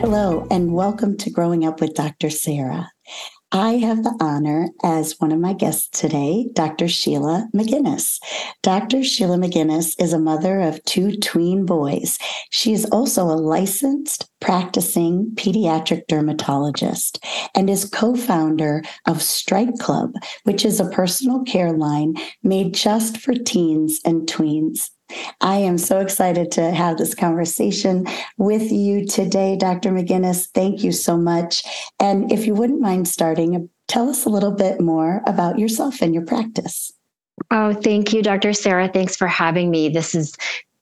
Hello, and welcome to Growing Up with Dr. Sarah. I have the honor as one of my guests today, Dr. Sheila Maguiness. Dr. Sheila Maguiness is a mother of two tween boys. She is also a licensed practicing pediatric dermatologist and is co-founder of Strike Club, which is a personal care line made just for teens and tweens. I am so excited to have this conversation with you today, Dr. Maguiness. Thank you so much. And if you wouldn't mind starting, tell us a little bit more about yourself and your practice. Oh, thank you, Dr. Sarah. Thanks for having me. This is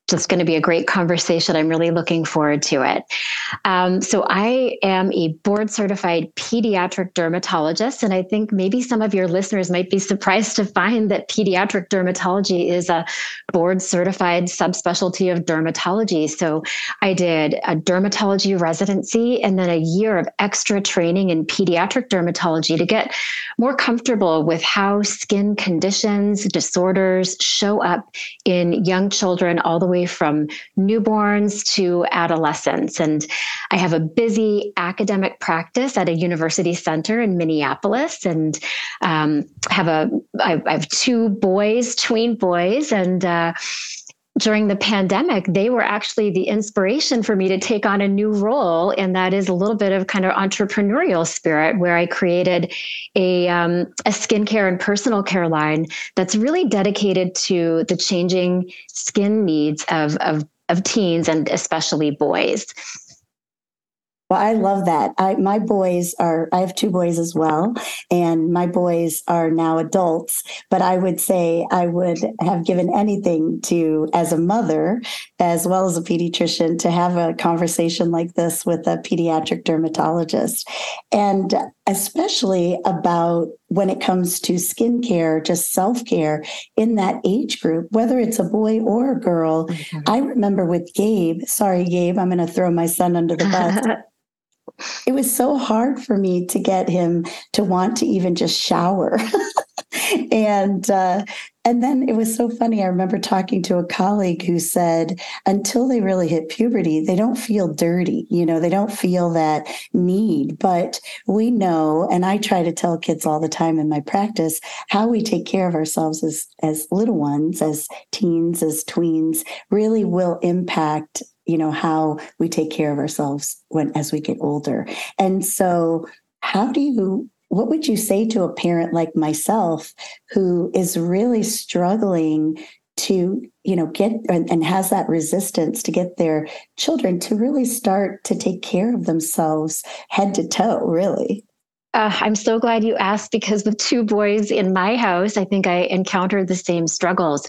just going to be a great conversation. I'm really looking forward to it. So I am a board certified pediatric dermatologist, and I think maybe some of your listeners might be surprised to find that pediatric dermatology is a board certified subspecialty of dermatology. So I did a dermatology residency and then a year of extra training in pediatric dermatology to get more comfortable with how skin conditions, disorders show up in young children all the way from newborns to adolescents. And I have a busy academic practice at a university center in Minneapolis, and I have two boys, tween boys, and during the pandemic, they were actually the inspiration for me to take on a new role. And that is a little bit of kind of entrepreneurial spirit, where I created a skincare and personal care line that's really dedicated to the changing skin needs of teens and especially boys. Well, I love that. I have two boys as well, and my boys are now adults, but I would say I would have given anything to, as a mother, as well as a pediatrician, to have a conversation like this with a pediatric dermatologist, and especially about when it comes to skincare, just self-care in that age group, whether it's a boy or a girl. Mm-hmm. I remember with Gabe, sorry, Gabe, I'm going to throw my son under the bus. It was so hard for me to get him to want to even just shower. And then it was so funny. I remember talking to a colleague who said, until they really hit puberty, they don't feel dirty. You know, they don't feel that need. But we know, and I try to tell kids all the time in my practice, how we take care of ourselves as little ones, as teens, as tweens, really will impact, you know, how we take care of ourselves as we get older. And so what would you say to a parent like myself who is really struggling to, you know, get and has that resistance to get their children to really start to take care of themselves head to toe, really? I'm so glad you asked, because with two boys in my house, I think I encountered the same struggles.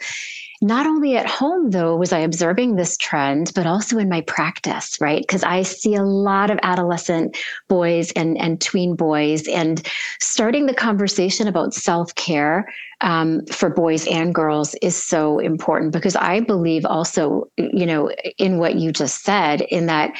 Not only at home, though, was I observing this trend, but also in my practice, right? Because I see a lot of adolescent boys and tween boys, and starting the conversation about self-care for boys and girls is so important, because I believe also, you know, in what you just said, in that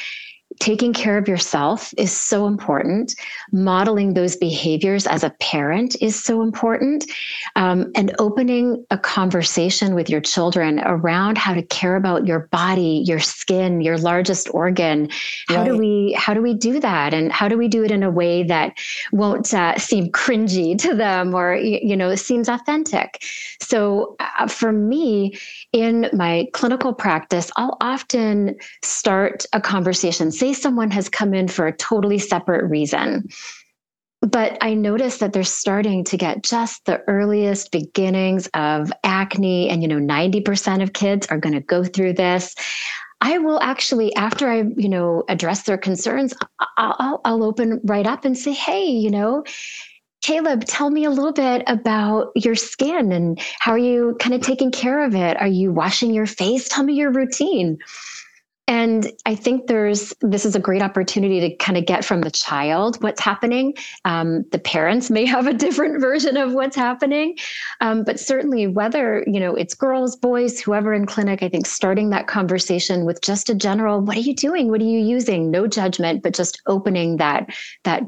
taking care of yourself is so important. Modeling those behaviors as a parent is so important. And opening a conversation with your children around how to care about your body, your skin, your largest organ. Right. How do we do that? And how do we do it in a way that won't seem cringy to them, or, you know, seems authentic? So for me, in my clinical practice, I'll often start a conversation. Say someone has come in for a totally separate reason, but I notice that they're starting to get just the earliest beginnings of acne. And, you know, 90% of kids are going to go through this. I will actually, after I, you know, address their concerns, I'll open right up and say, hey, you know, Caleb, tell me a little bit about your skin and how are you kind of taking care of it? Are you washing your face? Tell me your routine. And I think this is a great opportunity to kind of get from the child what's happening. The parents may have a different version of what's happening, but certainly whether, it's girls, boys, whoever in clinic, I think starting that conversation with just a general, what are you doing? What are you using? No judgment, but just opening that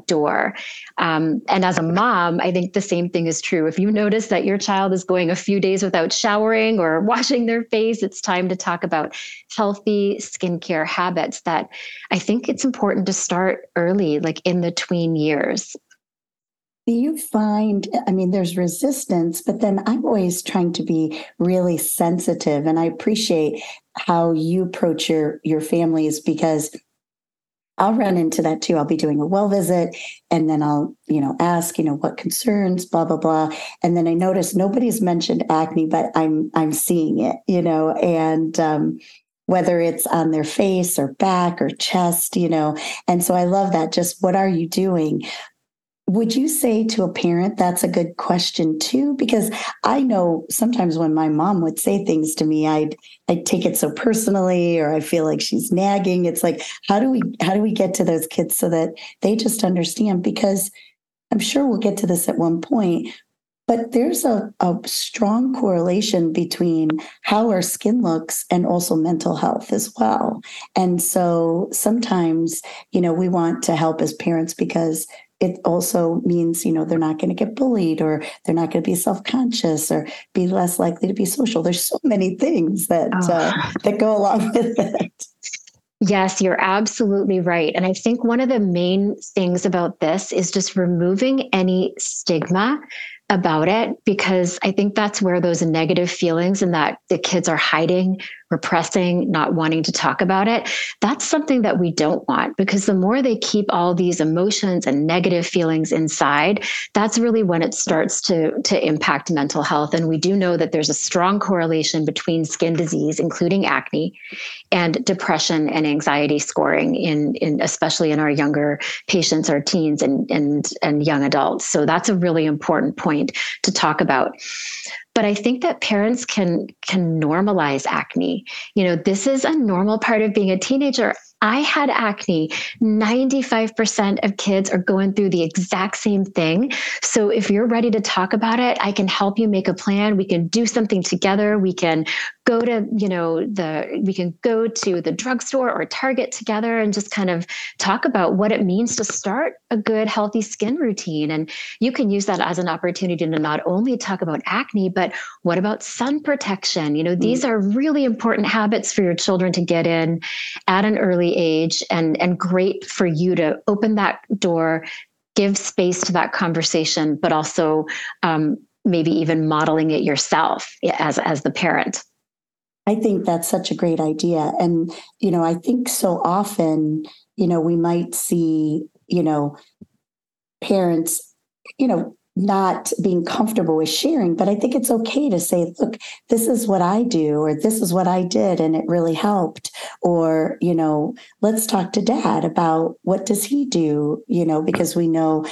door. And as a mom, I think the same thing is true. If you notice that your child is going a few days without showering or washing their face, it's time to talk about healthy skincare habits that I think it's important to start early, like in the tween years. Do you find, there's resistance, but then I'm always trying to be really sensitive, and I appreciate how you approach your families, because I'll run into that too. I'll be doing a well visit, and then I'll, ask, what concerns, blah, blah, blah. And then I notice nobody's mentioned acne, but I'm seeing it, and whether it's on their face or back or chest, And so I love that. Just what are you doing? Would you say to a parent, that's a good question too? Because I know sometimes when my mom would say things to me, I'd take it so personally, or I feel like she's nagging. It's like, how do we get to those kids so that they just understand? Because I'm sure we'll get to this at one point, but there's a strong correlation between how our skin looks and also mental health as well. And so sometimes, we want to help as parents because it also means, they're not going to get bullied, or they're not going to be self-conscious, or be less likely to be social. There's so many things that go along with it. Yes, you're absolutely right. And I think one of the main things about this is just removing any stigma about it, because I think that's where those negative feelings and that the kids are hiding, repressing, not wanting to talk about it. That's something that we don't want, because the more they keep all these emotions and negative feelings inside, that's really when it starts to impact mental health. And we do know that there's a strong correlation between skin disease, including acne, and depression and anxiety scoring in especially in our younger patients, our teens and young adults. So that's a really important point to talk about. But I think that parents can normalize acne. This is a normal part of being a teenager. I had acne. 95% of kids are going through the exact same thing. So if you're ready to talk about it, I can help you make a plan. We can do something together. We can go to, the drugstore or Target together and just kind of talk about what it means to start a good, healthy skin routine. And you can use that as an opportunity to not only talk about acne, but what about sun protection? These are really important habits for your children to get in at an early age, and great for you to open that door, give space to that conversation, but also maybe even modeling it yourself as the parent. I think that's such a great idea. And, I think so often, we might see, parents, not being comfortable with sharing, but I think it's okay to say, look, this is what I do, or this is what I did, and it really helped. Or, let's talk to dad about what does he do, because we know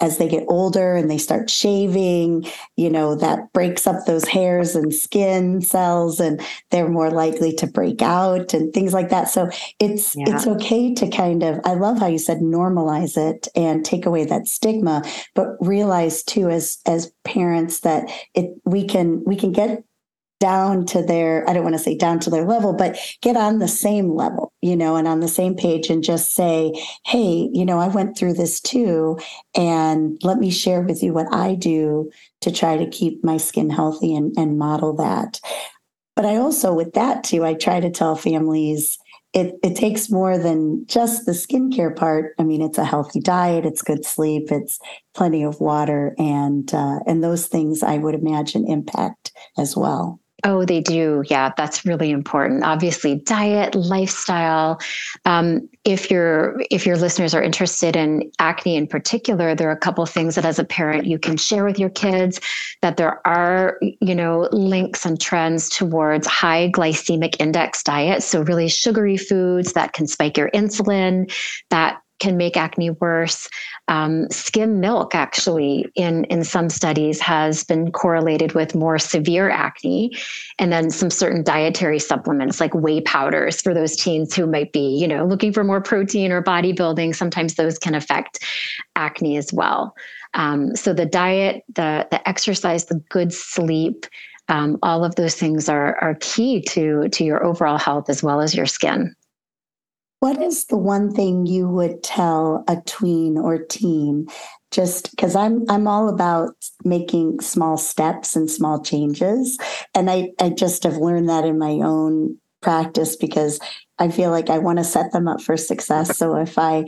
as they get older and they start shaving, that breaks up those hairs and skin cells, and they're more likely to break out and things like that. So it's okay to kind of, I love how you said normalize it and take away that stigma, but realize too, as parents, that we can get down to their, I don't want to say down to their level, but get on the same level, and on the same page, and just say, hey, I went through this too, and let me share with you what I do to try to keep my skin healthy and model that. But I also, with that too, I try to tell families, it takes more than just the skincare part. It's a healthy diet, it's good sleep, it's plenty of water, and those things I would imagine impact as well. Oh, they do. Yeah, that's really important. Obviously, diet, lifestyle. If your listeners are interested in acne in particular, there are a couple of things that as a parent you can share with your kids, that there are, links and trends towards high glycemic index diets. So really sugary foods that can spike your insulin, that can make acne worse. Skim milk actually in some studies has been correlated with more severe acne, and then some certain dietary supplements like whey powders for those teens who might be, you know, looking for more protein or bodybuilding. Sometimes those can affect acne as well. So the diet, the exercise, the good sleep, all of those things are key to your overall health as well as your skin. What is the one thing you would tell a tween or teen? Just because I'm all about making small steps and small changes. And I just have learned that in my own practice because I feel like I want to set them up for success. So if I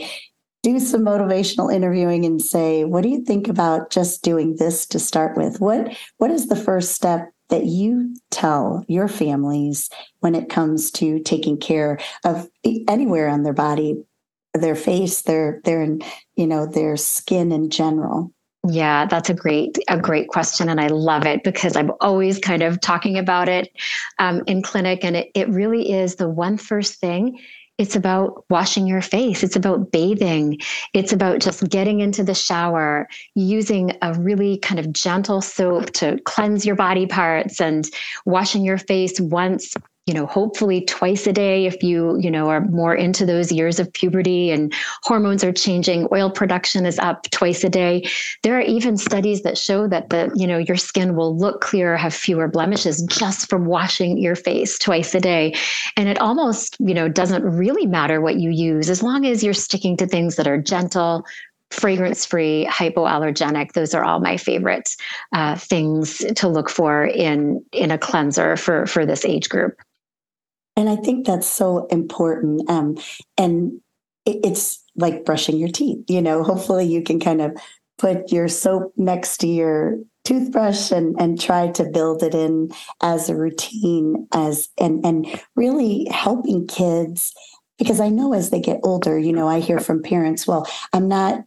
do some motivational interviewing and say, what do you think about just doing this to start with? What is the first step that you tell your families when it comes to taking care of anywhere on their body, their face, their, you know, their skin in general? Yeah, that's a great question. And I love it because I'm always kind of talking about it in clinic. And it really is the one first thing. It's about washing your face. It's about bathing. It's about just getting into the shower, using a really kind of gentle soap to cleanse your body parts and washing your face once, you know, hopefully twice a day if you, you know, are more into those years of puberty and hormones are changing, oil production is up twice a day. There are even studies that show that your skin will look clearer, have fewer blemishes just from washing your face twice a day. And it almost, doesn't really matter what you use as long as you're sticking to things that are gentle, fragrance-free, hypoallergenic. Those are all my favorite things to look for in a cleanser for this age group. And I think that's so important. And it's like brushing your teeth, hopefully you can kind of put your soap next to your toothbrush and try to build it in as a routine and really helping kids, because I know as they get older, I hear from parents, well, I'm not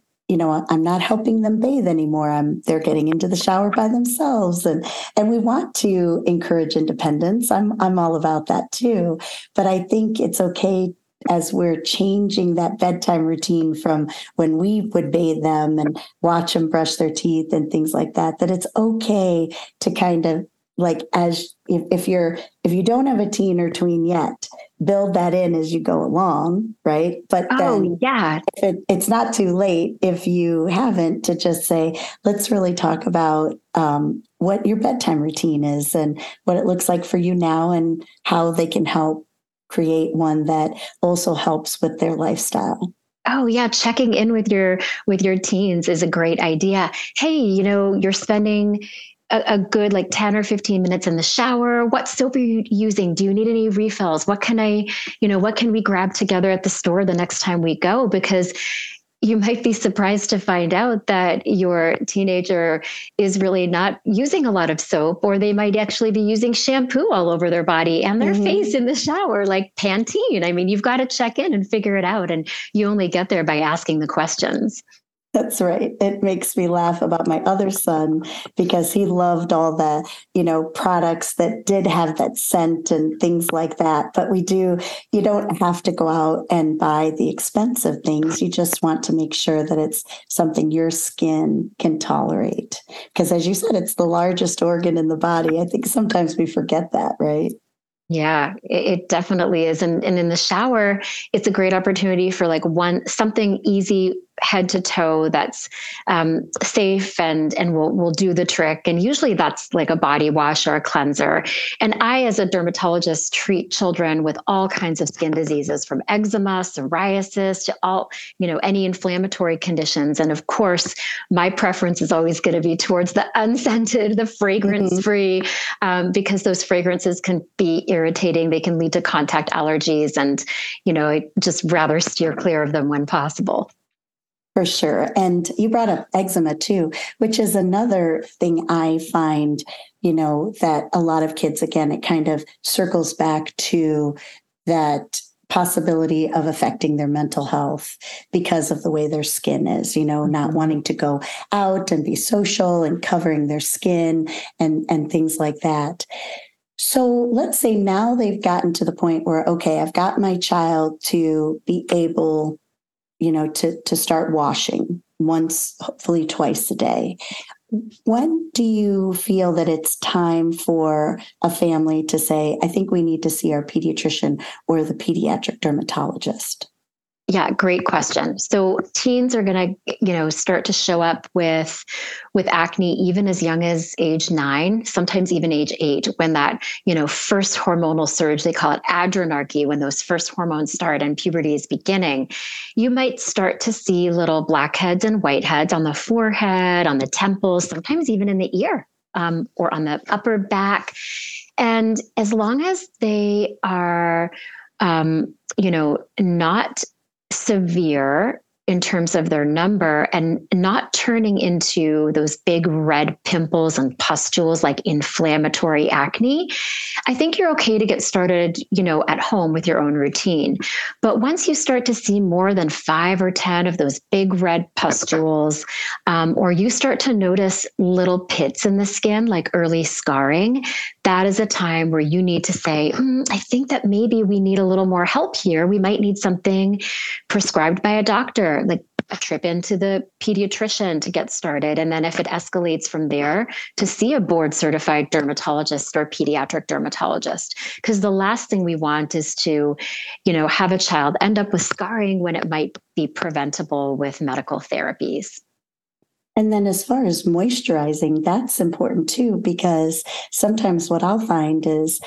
helping them bathe anymore. They're getting into the shower by themselves. And we want to encourage independence. I'm all about that too. But I think it's okay as we're changing that bedtime routine from when we would bathe them and watch them brush their teeth and things like that, that it's okay to kind of like, as if you don't have a teen or tween yet, build that in as you go along, right? But then yeah, it's not too late if you haven't, to just say, let's really talk about what your bedtime routine is and what it looks like for you now and how they can help create one that also helps with their lifestyle. Oh yeah, checking in with your teens is a great idea. Hey, you're spending a good like 10 or 15 minutes in the shower. What soap are you using? Do you need any refills? What can we grab together at the store the next time we go? Because you might be surprised to find out that your teenager is really not using a lot of soap, or they might actually be using shampoo all over their body and their face in the shower, like Pantene. I mean, you've got to check in and figure it out. And you only get there by asking the questions. That's right. It makes me laugh about my other son because he loved all the, products that did have that scent and things like that. But you don't have to go out and buy the expensive things. You just want to make sure that it's something your skin can tolerate. Because as you said, it's the largest organ in the body. I think sometimes we forget that, right? Yeah, it definitely is. And in the shower, it's a great opportunity for like something easy head to toe that's safe and will do the trick. And usually that's like a body wash or a cleanser. And I, as a dermatologist, treat children with all kinds of skin diseases, from eczema, psoriasis, to all, any inflammatory conditions. And of course, my preference is always going to be towards the unscented, the fragrance-free, because those fragrances can be irritating. They can lead to contact allergies, and, I'd just rather steer clear of them when possible. For sure. And you brought up eczema too, which is another thing I find, that a lot of kids, again, it kind of circles back to that possibility of affecting their mental health because of the way their skin is, not wanting to go out and be social and covering their skin and things like that. So let's say now they've gotten to the point where, okay, I've got my child to be able you know, to start washing once, hopefully twice a day. When do you feel that it's time for a family to say, I think we need to see our pediatrician or the pediatric dermatologist? Yeah, great question. So teens are going to, you know, start to show up with acne even as young as age 9, sometimes even age 8, when that, you know, first hormonal surge, they call it adrenarche, when those first hormones start and puberty is beginning, you might start to see little blackheads and whiteheads on the forehead, on the temples, sometimes even in the ear, or on the upper back. And as long as they are, you know, not severe in terms of their number and not turning into those big red pimples and pustules like inflammatory acne, I think you're okay to get started, you know, at home with your own routine. But once you start to see more than 5 or 10 of those big red pustules, or you start to notice little pits in the skin, like early scarring, that is a time where you need to say, I think that maybe we need a little more help here. We might need something prescribed by a doctor, like a trip into the pediatrician to get started. And then if it escalates from there, to see a board certified dermatologist or pediatric dermatologist, because the last thing we want is to, you know, have a child end up with scarring when it might be preventable with medical therapies. And then as far as moisturizing, that's important too, because sometimes what I'll find is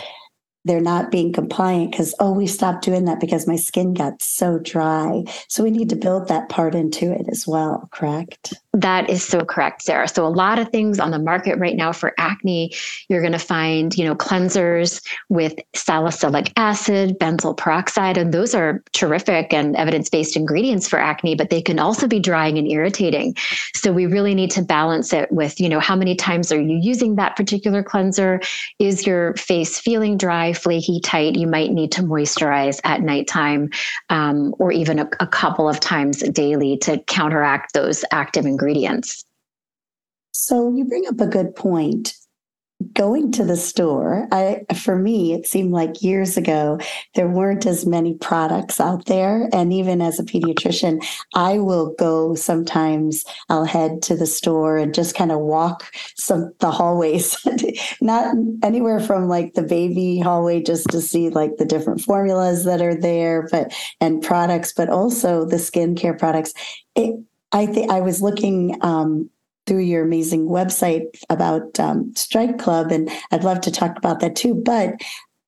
they're not being compliant because, oh, we stopped doing that because my skin got so dry. So we need to build that part into it as well, correct? That is so correct, Sarah. So a lot of things on the market right now for acne, you're going to find, you know, cleansers with salicylic acid, benzoyl peroxide, and those are terrific and evidence-based ingredients for acne, but they can also be drying and irritating. So we really need to balance it with, you know, how many times are you using that particular cleanser? Is your face feeling dry, flaky, tight? You might need to moisturize at nighttime, or even a couple of times daily to counteract those active ingredients. So you bring up a good point. Going to the store, for me, it seemed like years ago, there weren't as many products out there. And even as a pediatrician, I will go sometimes, I'll head to the store and just kind of walk the hallways, not anywhere from like the baby hallway, just to see like the different formulas that are there, and products, but also the skincare products. I was looking, through your amazing website about Strike Club, and I'd love to talk about that too. But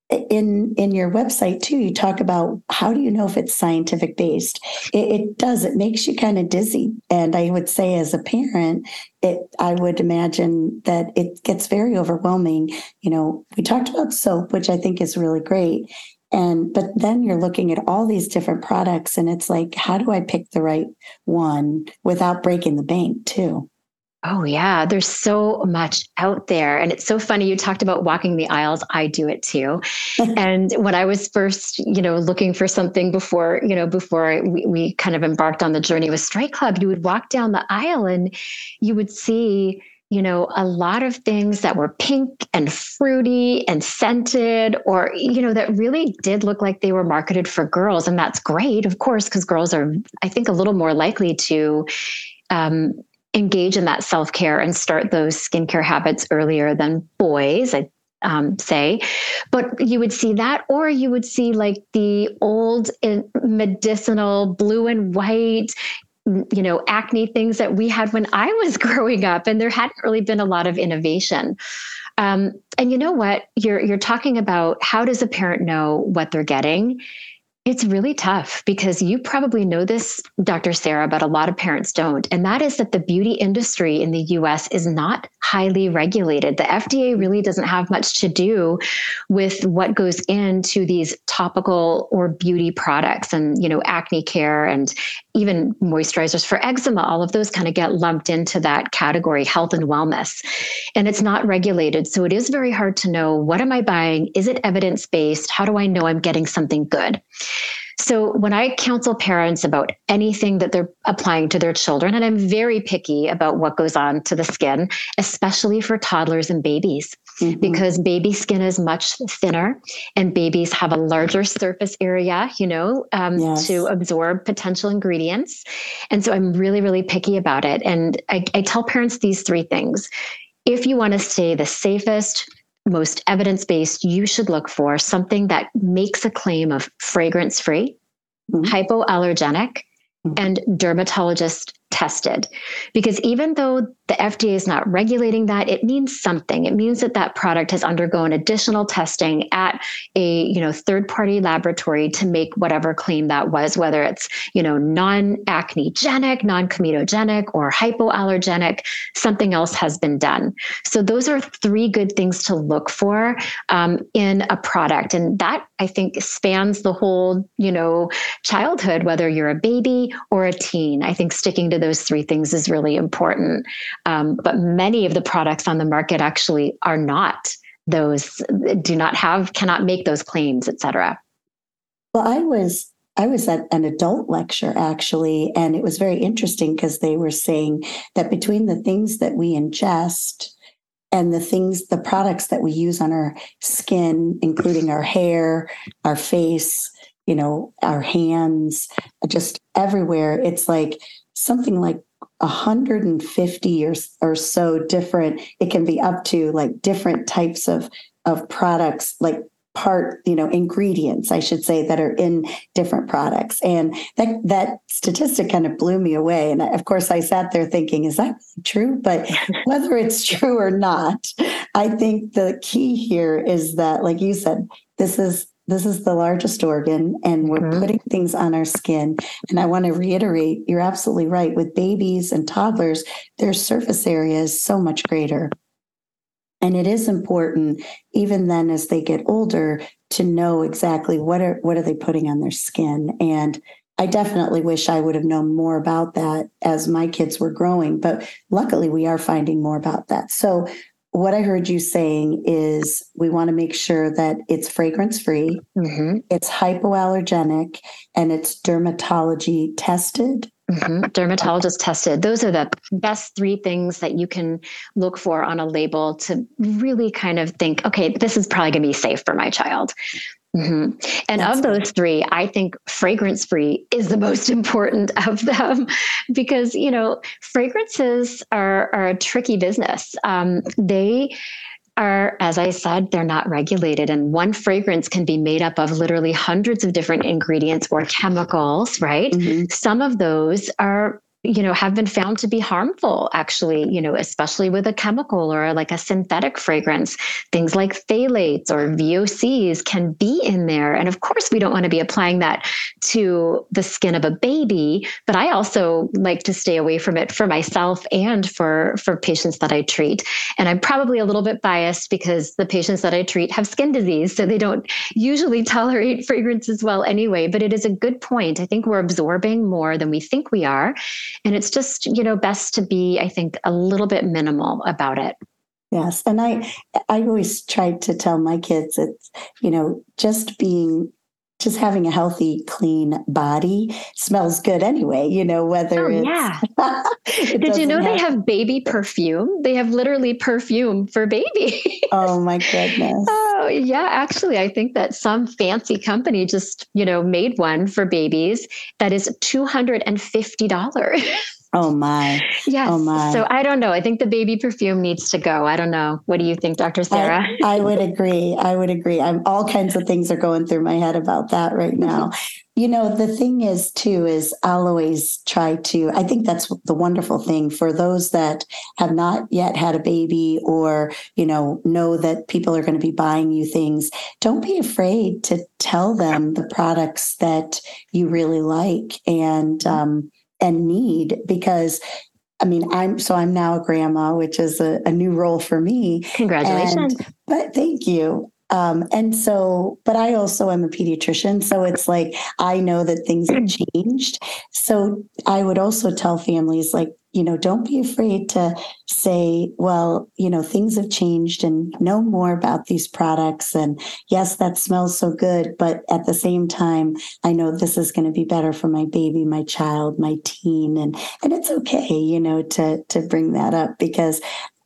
in your website too, you talk about how do you know if it's scientific based? It makes you kind of dizzy. And I would say as a parent, I would imagine that it gets very overwhelming. You know, we talked about soap, which I think is really great. But then you're looking at all these different products, and it's like, how do I pick the right one without breaking the bank too? Oh yeah, there's so much out there. And it's so funny. You talked about walking the aisles. I do it too. And when I was first, you know, looking for something before we kind of embarked on the journey with Strike Club, you would walk down the aisle and you would see, you know, a lot of things that were pink and fruity and scented, or, you know, that really did look like they were marketed for girls. And that's great, of course, because girls are, I think, a little more likely to, engage in that self-care and start those skincare habits earlier than boys, I'd say. But you would see that, or you would see like the old medicinal blue and white, you know, acne things that we had when I was growing up, and there hadn't really been a lot of innovation. And you know what? You're talking about how does a parent know what they're getting? It's really tough, because you probably know this, Dr. Sarah, but a lot of parents don't. And that is that the beauty industry in the US is not highly regulated. The FDA really doesn't have much to do with what goes into these topical or beauty products and, you know, acne care and even moisturizers for eczema. All of those kind of get lumped into that category, health and wellness. And it's not regulated. So it is very hard to know, what am I buying? Is it evidence-based? How do I know I'm getting something good? So when I counsel parents about anything that they're applying to their children, and I'm very picky about what goes on to the skin, especially for toddlers and babies, mm-hmm. because baby skin is much thinner and babies have a larger surface area, yes. to absorb potential ingredients. And so I'm really, really picky about it. And I tell parents these three things. If you want to stay the safest, most evidence-based, you should look for something that makes a claim of fragrance-free, mm-hmm. hypoallergenic, mm-hmm. and dermatologist tested. Because even though the FDA is not regulating that, it means something. It means that that product has undergone additional testing at a, third-party laboratory to make whatever claim that was, whether it's, non-acnegenic, non-comedogenic, or hypoallergenic, something else has been done. So those are three good things to look for in a product. And that, I think, spans the whole, childhood, whether you're a baby or a teen. I think sticking to those three things is really important. But many of the products on the market actually are not those, cannot make those claims, et cetera. Well, I was at an adult lecture actually, and it was very interesting because they were saying that between the things that we ingest and the products that we use on our skin, including our hair, our face, our hands, just everywhere, it's like something like 150 or so different. It can be up to like different types of products, like ingredients, I should say, that are in different products. And that statistic kind of blew me away. And of course I sat there thinking, is that true? But whether it's true or not, I think the key here is that, like you said, this is the largest organ, and we're mm-hmm. putting things on our skin. And I want to reiterate, you're absolutely right. With babies and toddlers, their surface area is so much greater. And it is important, even then as they get older, to know exactly what are they putting on their skin. And I definitely wish I would have known more about that as my kids were growing, but luckily we are finding more about that. So what I heard you saying is we want to make sure that it's fragrance-free, mm-hmm. it's hypoallergenic, and it's dermatology tested. Mm-hmm. Dermatologist tested. Those are the best three things that you can look for on a label to really kind of think, okay, this is probably going to be safe for my child. Mm-hmm. And of those three, I think fragrance-free is the most important of them because, fragrances are a tricky business. They are, as I said, they're not regulated. And one fragrance can be made up of literally hundreds of different ingredients or chemicals, right? Mm-hmm. Some of those are have been found to be harmful, actually, especially with a chemical or like a synthetic fragrance. Things like phthalates or VOCs can be in there. And of course, we don't want to be applying that to the skin of a baby, but I also like to stay away from it for myself and for patients that I treat. And I'm probably a little bit biased because the patients that I treat have skin disease, so they don't usually tolerate fragrances well anyway, but it is a good point. I think we're absorbing more than we think we are. And it's just, best to be, I think, a little bit minimal about it. Yes. And I always tried to tell my kids it's, just having a healthy, clean body smells good anyway, whether it's. Yeah. Did you know they have baby perfume? They have literally perfume for baby. Oh my goodness. Oh yeah. Actually, I think that some fancy company just, made one for babies that is $250. Oh my. Yes. Oh my. So I don't know. I think the baby perfume needs to go. I don't know. What do you think, Dr. Sarah? I would agree. I'm all kinds of things are going through my head about that right now. The thing is too, is I'll always try to, I think that's the wonderful thing for those that have not yet had a baby or, know that people are going to be buying you things. Don't be afraid to tell them the products that you really like and need, because I'm now a grandma, which is a new role for me. Congratulations. But thank you. But I also am a pediatrician. So it's like, I know that things have changed. So I would also tell families, like, you know, don't be afraid to say, well, you know, things have changed and know more about these products. And yes, that smells so good, but at the same time, I know this is going to be better for my baby, my child, my teen. And it's okay, you know, to bring that up, because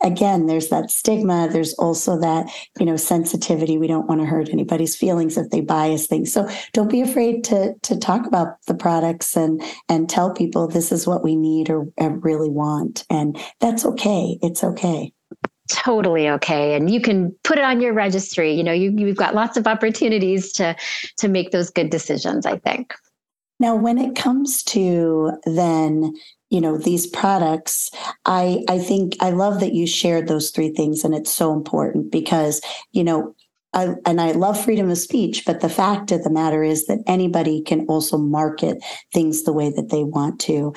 again, there's that stigma. There's also that, you know, sensitivity. We don't want to hurt anybody's feelings if they bias things. So don't be afraid to talk about the products and tell people this is what we need or really want. And that's okay. It's okay. Totally okay. And you can put it on your registry. You know, you've got lots of opportunities to make those good decisions, I think. Now, when it comes to then, you know, these products, I think I love that you shared those three things. And it's so important because, you know, I love freedom of speech, but the fact of the matter is that anybody can also market things the way that they want to.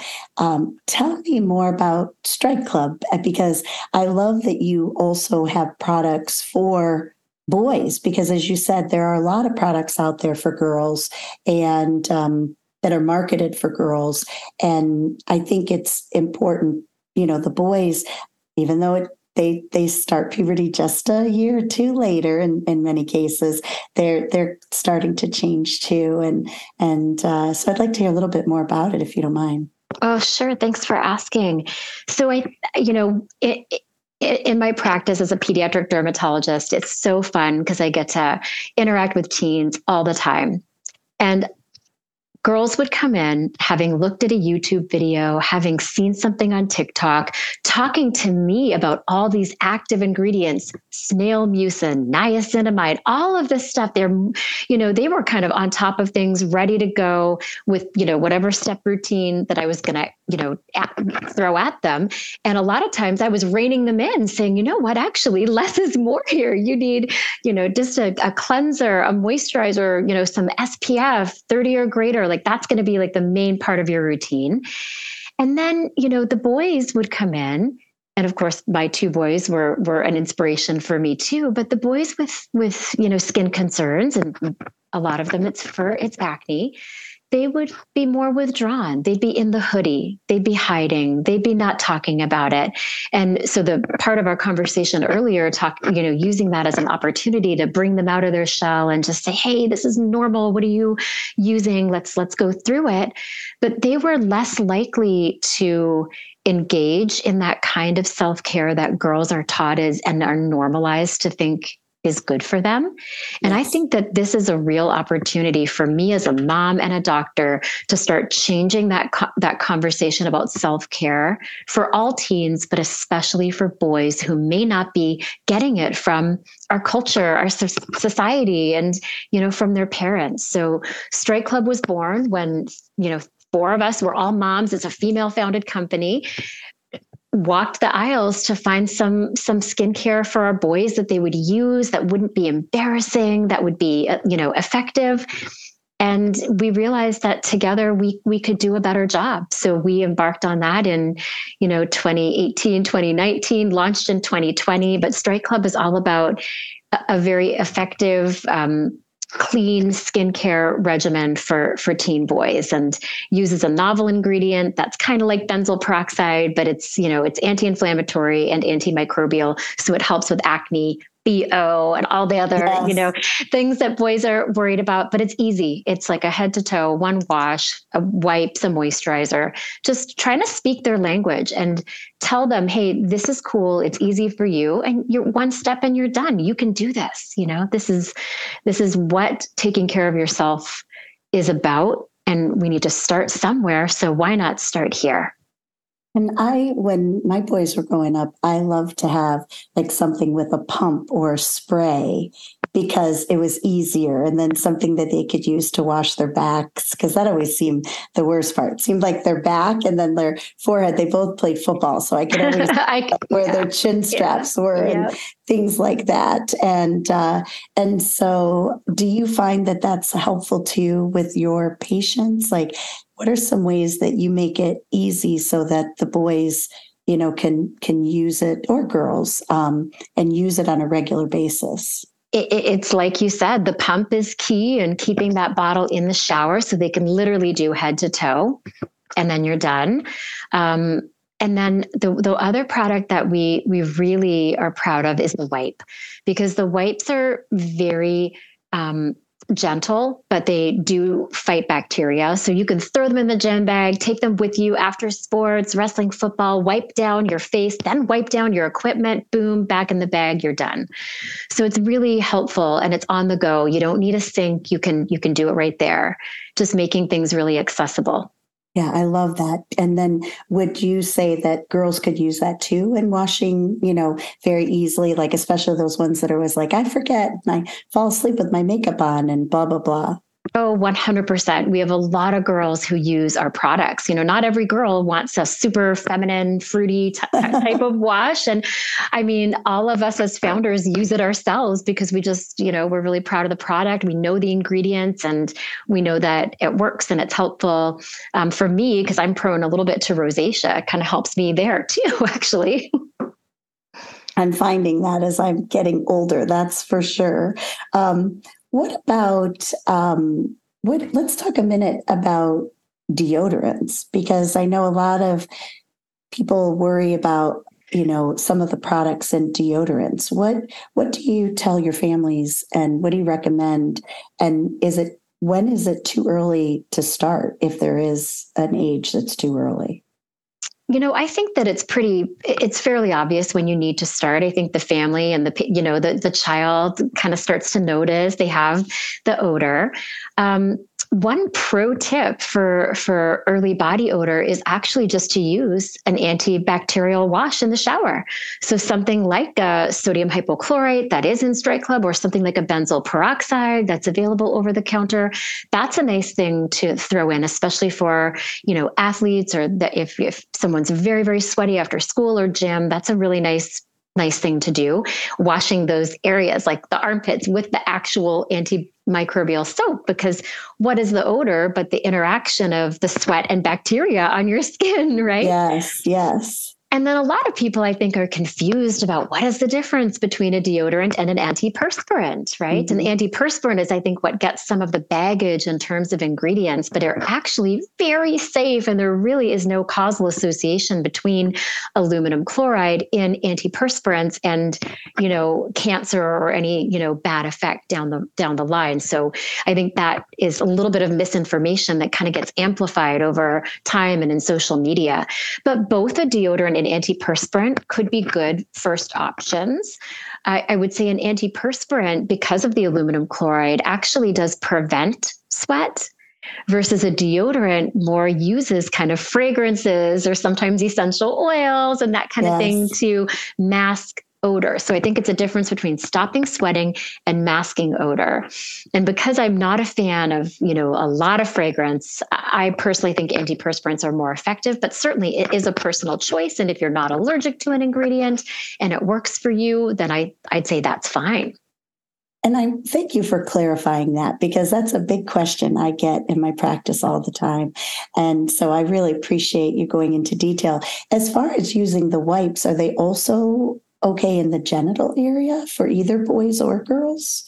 Tell me more about Strike Club, because I love that you also have products for boys, because as you said, there are a lot of products out there for girls and, that are marketed for girls. And I think it's important, you know, the boys, even though they start puberty just a year or two later, and in many cases, they're starting to change too. And so I'd like to hear a little bit more about it, if you don't mind. Oh, sure. Thanks for asking. So in my practice as a pediatric dermatologist, it's so fun because I get to interact with teens all the time. And girls would come in having looked at a YouTube video, having seen something on TikTok, talking to me about all these active ingredients, snail mucin, niacinamide, all of this stuff. They're, you know, they were kind of on top of things, ready to go with, you know, whatever step routine that I was going to, you know, throw at them. And a lot of times I was reining them in saying, you know what, actually less is more here. You need, you know, just a cleanser, a moisturizer, you know, some SPF 30 or greater. Like that's going to be like the main part of your routine. And then, you know, the boys would come in, and of course my two boys were an inspiration for me too, but the boys with, you know, skin concerns, and a lot of them it's fur, it's acne, they would be more withdrawn. They'd be in the hoodie. They'd be hiding. They'd be not talking about it. And so the part of our conversation earlier, you know, using that as an opportunity to bring them out of their shell and just say, hey, this is normal. What are you using? Let's go through it. But they were less likely to engage in that kind of self-care that girls are taught is and are normalized to think is good for them. And yes. I think that this is a real opportunity for me as a mom and a doctor to start changing that conversation about self-care for all teens, but especially for boys who may not be getting it from our culture, our society, and, you know, from their parents. So Strike Club was born when, you know, four of us were all moms. It's a female-founded company. Walked the aisles to find some skincare for our boys that they would use that wouldn't be embarrassing, that would be, you know, effective. And we realized that together we could do a better job. So we embarked on that in, you know, 2018, 2019, launched in 2020. But Strike Club is all about a very effective, clean skincare regimen for teen boys, and uses a novel ingredient that's kind of like benzoyl peroxide, but it's, you know, it's anti-inflammatory and antimicrobial. So it helps with acne, BO, and all the other, yes, you know, things that boys are worried about, but it's easy. It's like a head to toe, one wash, a wipe, some moisturizer, just trying to speak their language and tell them, hey, this is cool. It's easy for you. And you're one step and you're done. You can do this. You know, this is what taking care of yourself is about. And we need to start somewhere. So why not start here? And when my boys were growing up, I loved to have like something with a pump or a spray because it was easier, and then something that they could use to wash their backs, because that always seemed the worst part. It seemed like their back and then their forehead. They both played football, so I could always where their chin straps were and things like that. And so do you find that that's helpful too with your patients? Like, what are some ways that you make it easy so that the boys, you know, can use it, or girls, and use it on a regular basis? It's like you said, the pump is key, and keeping that bottle in the shower so they can literally do head to toe, and then you're done. And then the other product that we really are proud of is the wipe, because the wipes are very gentle, but they do fight bacteria. So you can throw them in the gym bag, take them with you after sports, wrestling, football, wipe down your face, then wipe down your equipment, boom, back in the bag, you're done. So it's really helpful and it's on the go. You don't need a sink. You can do it right there. Just making things really accessible. Yeah, I love that. And then would you say that girls could use that too in washing, very easily, like especially those ones that are always like, I forget and I fall asleep with my makeup on and blah, blah, blah. Oh, 100%. We have a lot of girls who use our products. Not every girl wants a super feminine, fruity type of wash. And I mean, all of us as founders use it ourselves because we just, we're really proud of the product. We know the ingredients and we know that it works and it's helpful for me because I'm prone a little bit to rosacea. It kind of helps me there too, actually. I'm finding that as I'm getting older, that's for sure. What about, let's talk a minute about deodorants, because I know a lot of people worry about, some of the products and deodorants. What do you tell your families and what do you recommend? And when is it too early to start if there is an age that's too early? I think that it's fairly obvious when you need to start. I think the family and the child kind of starts to notice they have the odor. One pro tip for early body odor is actually just to use an antibacterial wash in the shower. So something like a sodium hypochlorite that is in Strike Club or something like a benzoyl peroxide that's available over the counter. That's a nice thing to throw in, especially for, athletes or if someone's very, very sweaty after school or gym, that's a really nice thing to do, washing those areas like the armpits with the actual antimicrobial soap, because what is the odor but the interaction of the sweat and bacteria on your skin, right? Yes. And then a lot of people, I think, are confused about what is the difference between a deodorant and an antiperspirant, right? Mm-hmm. An antiperspirant is, I think, what gets some of the baggage in terms of ingredients, but they're actually very safe. And there really is no causal association between aluminum chloride in antiperspirants and, cancer or any, bad effect down the line. So I think that is a little bit of misinformation that kind of gets amplified over time and in social media. But both a deodorant and antiperspirant could be good first options. I would say an antiperspirant, because of the aluminum chloride, actually does prevent sweat, versus a deodorant more uses kind of fragrances or sometimes essential oils and that kind of thing to mask odor. So I think it's a difference between stopping sweating and masking odor. And because I'm not a fan of, a lot of fragrance, I personally think antiperspirants are more effective, but certainly it is a personal choice. And if you're not allergic to an ingredient and it works for you, then I'd say that's fine. And I thank you for clarifying that, because that's a big question I get in my practice all the time. And so I really appreciate you going into detail. As far as using the wipes, are they also okay in the genital area for either boys or girls,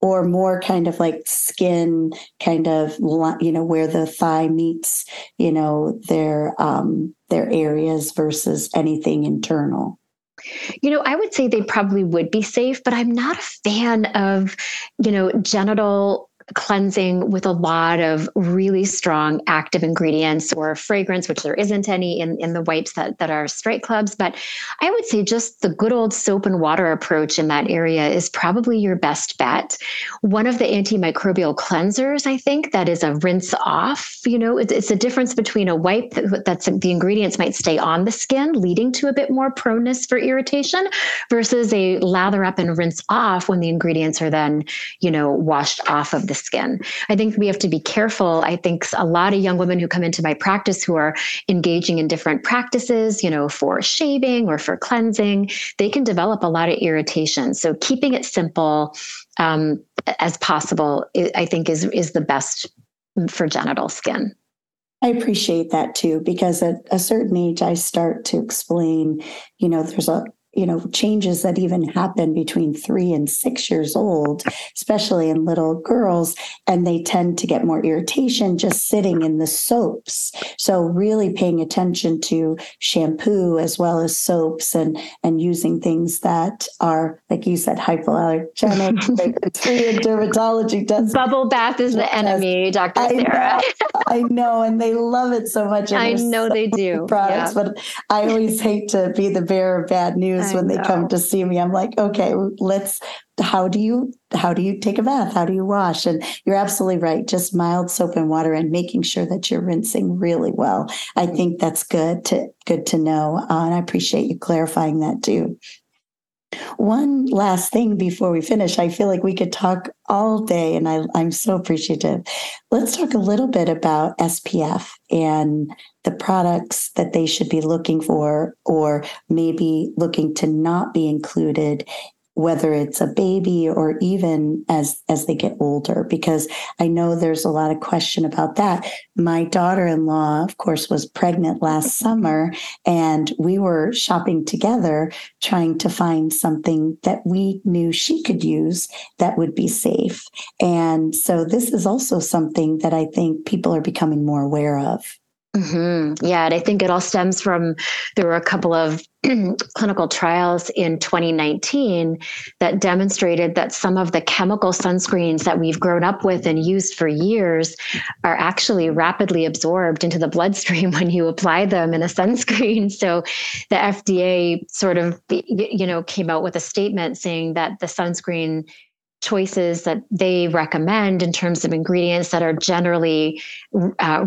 or more kind of like skin, kind of, where the thigh meets, their areas versus anything internal? I would say they probably would be safe, but I'm not a fan of, genital cleansing with a lot of really strong active ingredients or fragrance, which there isn't any in the wipes that are Strike Clubs. But I would say just the good old soap and water approach in that area is probably your best bet. One of the antimicrobial cleansers, I think, that is a rinse off. It's a difference between a wipe that's the ingredients might stay on the skin, leading to a bit more proneness for irritation, versus a lather up and rinse off when the ingredients are then, washed off of the skin. I think we have to be careful. I think a lot of young women who come into my practice who are engaging in different practices, for shaving or for cleansing, they can develop a lot of irritation. So keeping it simple as possible, I think is the best for genital skin. I appreciate that too, because at a certain age, I start to explain, there's a changes that even happen between 3 and 6 years old, especially in little girls, and they tend to get more irritation just sitting in the soaps. So really paying attention to shampoo as well as soaps and using things that are, like you said, hypoallergenic, like the 3 in dermatology does. Bubble bath is the enemy, Dr. Sarah. I know, and they love it so much. I know they do. Products, yeah. But I always hate to be the bearer of bad news when they come to see me. I'm like, okay, how do you take a bath? How do you wash? And you're absolutely right. Just mild soap and water and making sure that you're rinsing really well. I think that's good to know. And I appreciate you clarifying that too. One last thing before we finish, I feel like we could talk all day and I'm so appreciative. Let's talk a little bit about SPF and the products that they should be looking for, or maybe looking to not be included, whether it's a baby or even as they get older, because I know there's a lot of question about that. My daughter-in-law, of course, was pregnant last summer, and we were shopping together trying to find something that we knew she could use that would be safe. And so this is also something that I think people are becoming more aware of. Mm-hmm. Yeah. And I think it all stems from, there were a couple of clinical trials in 2019 that demonstrated that some of the chemical sunscreens that we've grown up with and used for years are actually rapidly absorbed into the bloodstream when you apply them in a sunscreen. So the FDA sort of, came out with a statement saying that the sunscreen choices that they recommend in terms of ingredients that are generally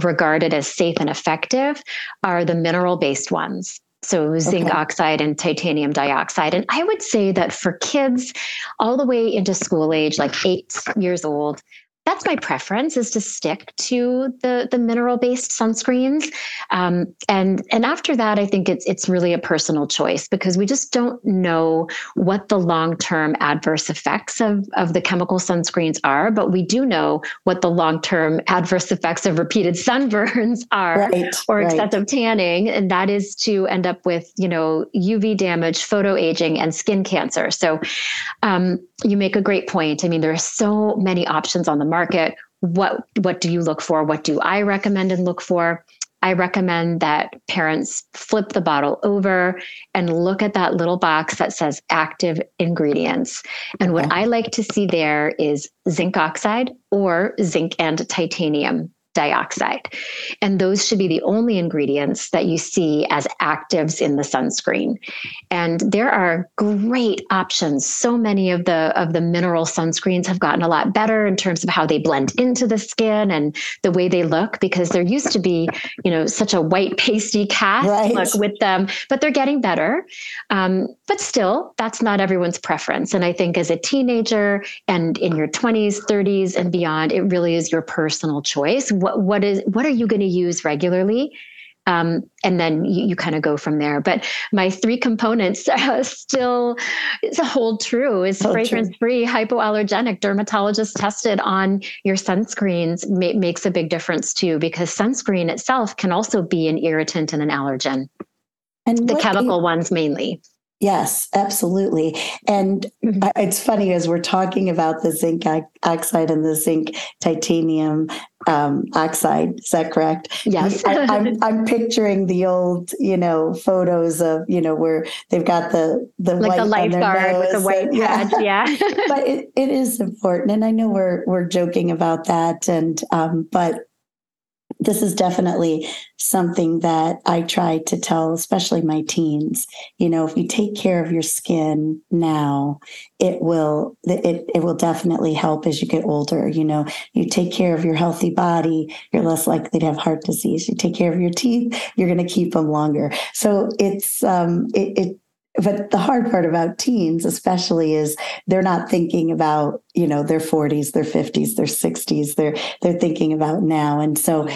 regarded as safe and effective are the mineral-based ones. So zinc oxide and titanium dioxide. And I would say that for kids all the way into school age, like 8 years old, that's my preference, is to stick to the mineral-based sunscreens. And after that, I think it's really a personal choice, because we just don't know what the long-term adverse effects of the chemical sunscreens are, but we do know what the long-term adverse effects of repeated sunburns are, or excessive tanning. And that is to end up with, UV damage, photo aging, and skin cancer. So you make a great point. I mean, there are so many options on the market. What do you look for? What do I recommend and look for? I recommend that parents flip the bottle over and look at that little box that says active ingredients. And what I like to see there is zinc oxide or zinc and titanium dioxide. And those should be the only ingredients that you see as actives in the sunscreen. And there are great options. So many of the mineral sunscreens have gotten a lot better in terms of how they blend into the skin and the way they look, because there used to be, such a white pasty cast look with them, but they're getting better. But still, that's not everyone's preference. And I think as a teenager and in your 20s, 30s, and beyond, it really is your personal choice. What are you going to use regularly? And then you kind of go from there. But my three components still hold true, is fragrance-free, hypoallergenic, dermatologist tested on your sunscreens makes a big difference too, because sunscreen itself can also be an irritant and an allergen. And the chemical ones mainly. Yes, absolutely. And it's funny, as we're talking about the zinc oxide and the zinc titanium oxide, is that correct? Yes. I'm picturing the old, photos of, where they've got the like white, the lifeguard with the white patch. Yeah. But it is important. And I know we're joking about that. And, but this is definitely something that I try to tell, especially my teens, if you take care of your skin now, it will definitely help as you get older. You take care of your healthy body, you're less likely to have heart disease. You take care of your teeth, you're going to keep them longer. So it's, but the hard part about teens especially is they're not thinking about, their 40s, their 50s, their 60s, they're thinking about now. And so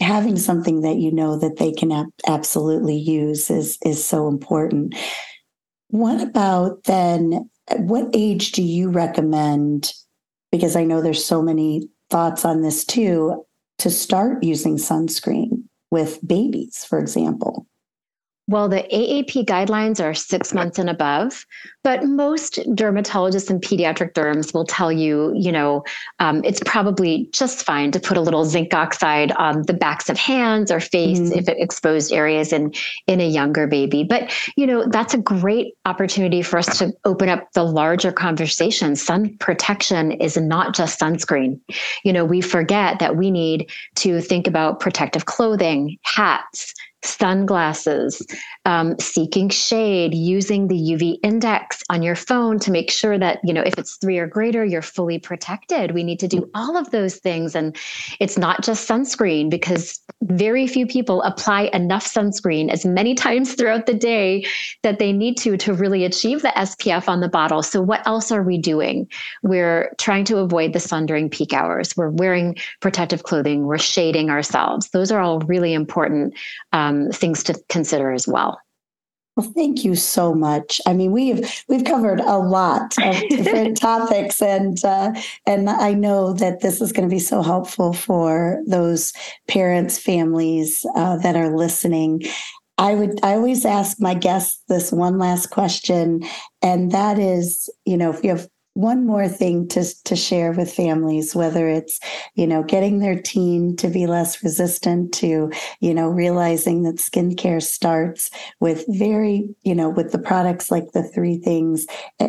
having something that, that they can absolutely use is so important. What about then, what age do you recommend? Because I know there's so many thoughts on this too, to start using sunscreen with babies, for example. Well, the AAP guidelines are 6 months and above, but most dermatologists and pediatric derms will tell you, it's probably just fine to put a little zinc oxide on the backs of hands or face if it exposed areas in a younger baby. But, that's a great opportunity for us to open up the larger conversation. Sun protection is not just sunscreen. We forget that we need to think about protective clothing, hats, sunglasses, seeking shade, using the UV index on your phone to make sure that, if it's 3 or greater, you're fully protected. We need to do all of those things. And it's not just sunscreen, because very few people apply enough sunscreen as many times throughout the day that they need to really achieve the SPF on the bottle. So what else are we doing? We're trying to avoid the sun during peak hours. We're wearing protective clothing. We're shading ourselves. Those are all really important things to consider as well. Well, thank you so much. I mean, we've covered a lot of different topics, and I know that this is going to be so helpful for those parents, families that are listening. I always ask my guests this one last question, and that is, if you have one more thing to share with families, whether it's, getting their teen to be less resistant to, realizing that skincare starts with with the products like the 3 things,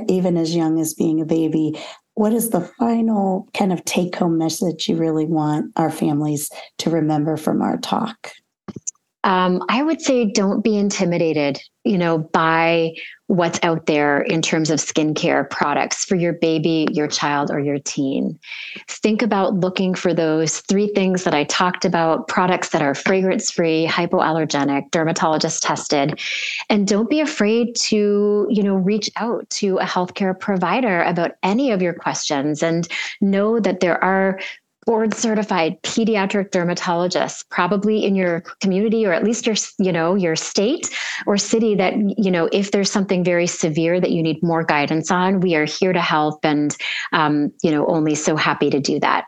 even as young as being a baby. What is the final kind of take home message you really want our families to remember from our talk? I would say don't be intimidated, by what's out there in terms of skincare products for your baby, your child, or your teen. Think about looking for those 3 things that I talked about, products that are fragrance-free, hypoallergenic, dermatologist tested, and don't be afraid to, reach out to a healthcare provider about any of your questions, and know that there are board-certified pediatric dermatologists, probably in your community or at least your state or city. That if there's something very severe that you need more guidance on, we are here to help, and only so happy to do that.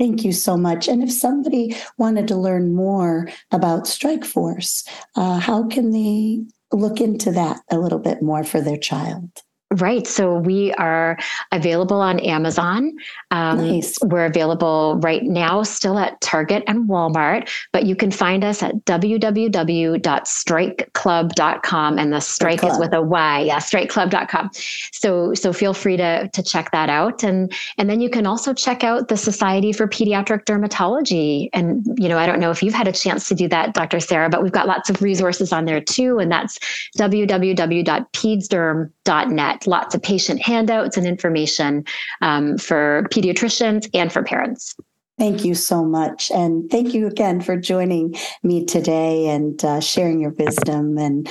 Thank you so much. And if somebody wanted to learn more about Strike Force, how can they look into that a little bit more for their child? Right. So we are available on Amazon. Nice. We're available right now still at Target and Walmart, but you can find us at www.strikeclub.com, and the strike is with a Y. Yeah, strikeclub.com. So feel free to check that out. And then you can also check out the Society for Pediatric Dermatology. And, I don't know if you've had a chance to do that, Dr. Sarah, but we've got lots of resources on there too. And that's www.pedsderm.net. Lots of patient handouts and information for pediatricians and for parents. Thank you so much. And thank you again for joining me today and sharing your wisdom. And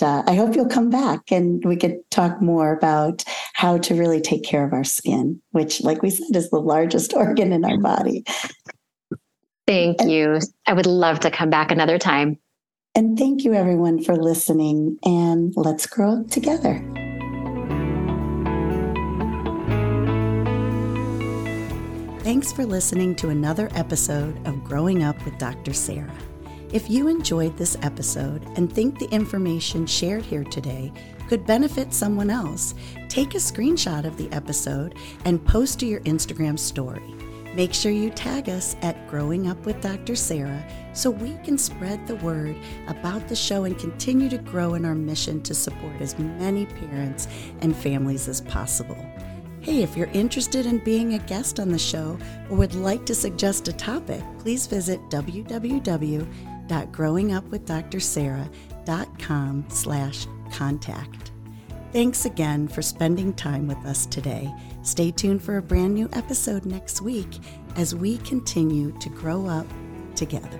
I hope you'll come back and we could talk more about how to really take care of our skin, which, like we said, is the largest organ in our body. Thank you. I would love to come back another time. And thank you, everyone, for listening. And let's grow up together. Thanks for listening to another episode of Growing Up with Dr. Sarah. If you enjoyed this episode and think the information shared here today could benefit someone else, take a screenshot of the episode and post to your Instagram story. Make sure you tag us at Growing Up with Dr. Sarah so we can spread the word about the show and continue to grow in our mission to support as many parents and families as possible. Hey, if you're interested in being a guest on the show or would like to suggest a topic, please visit www.growingupwithdrsarah.com/contact. Thanks again for spending time with us today. Stay tuned for a brand new episode next week as we continue to grow up together.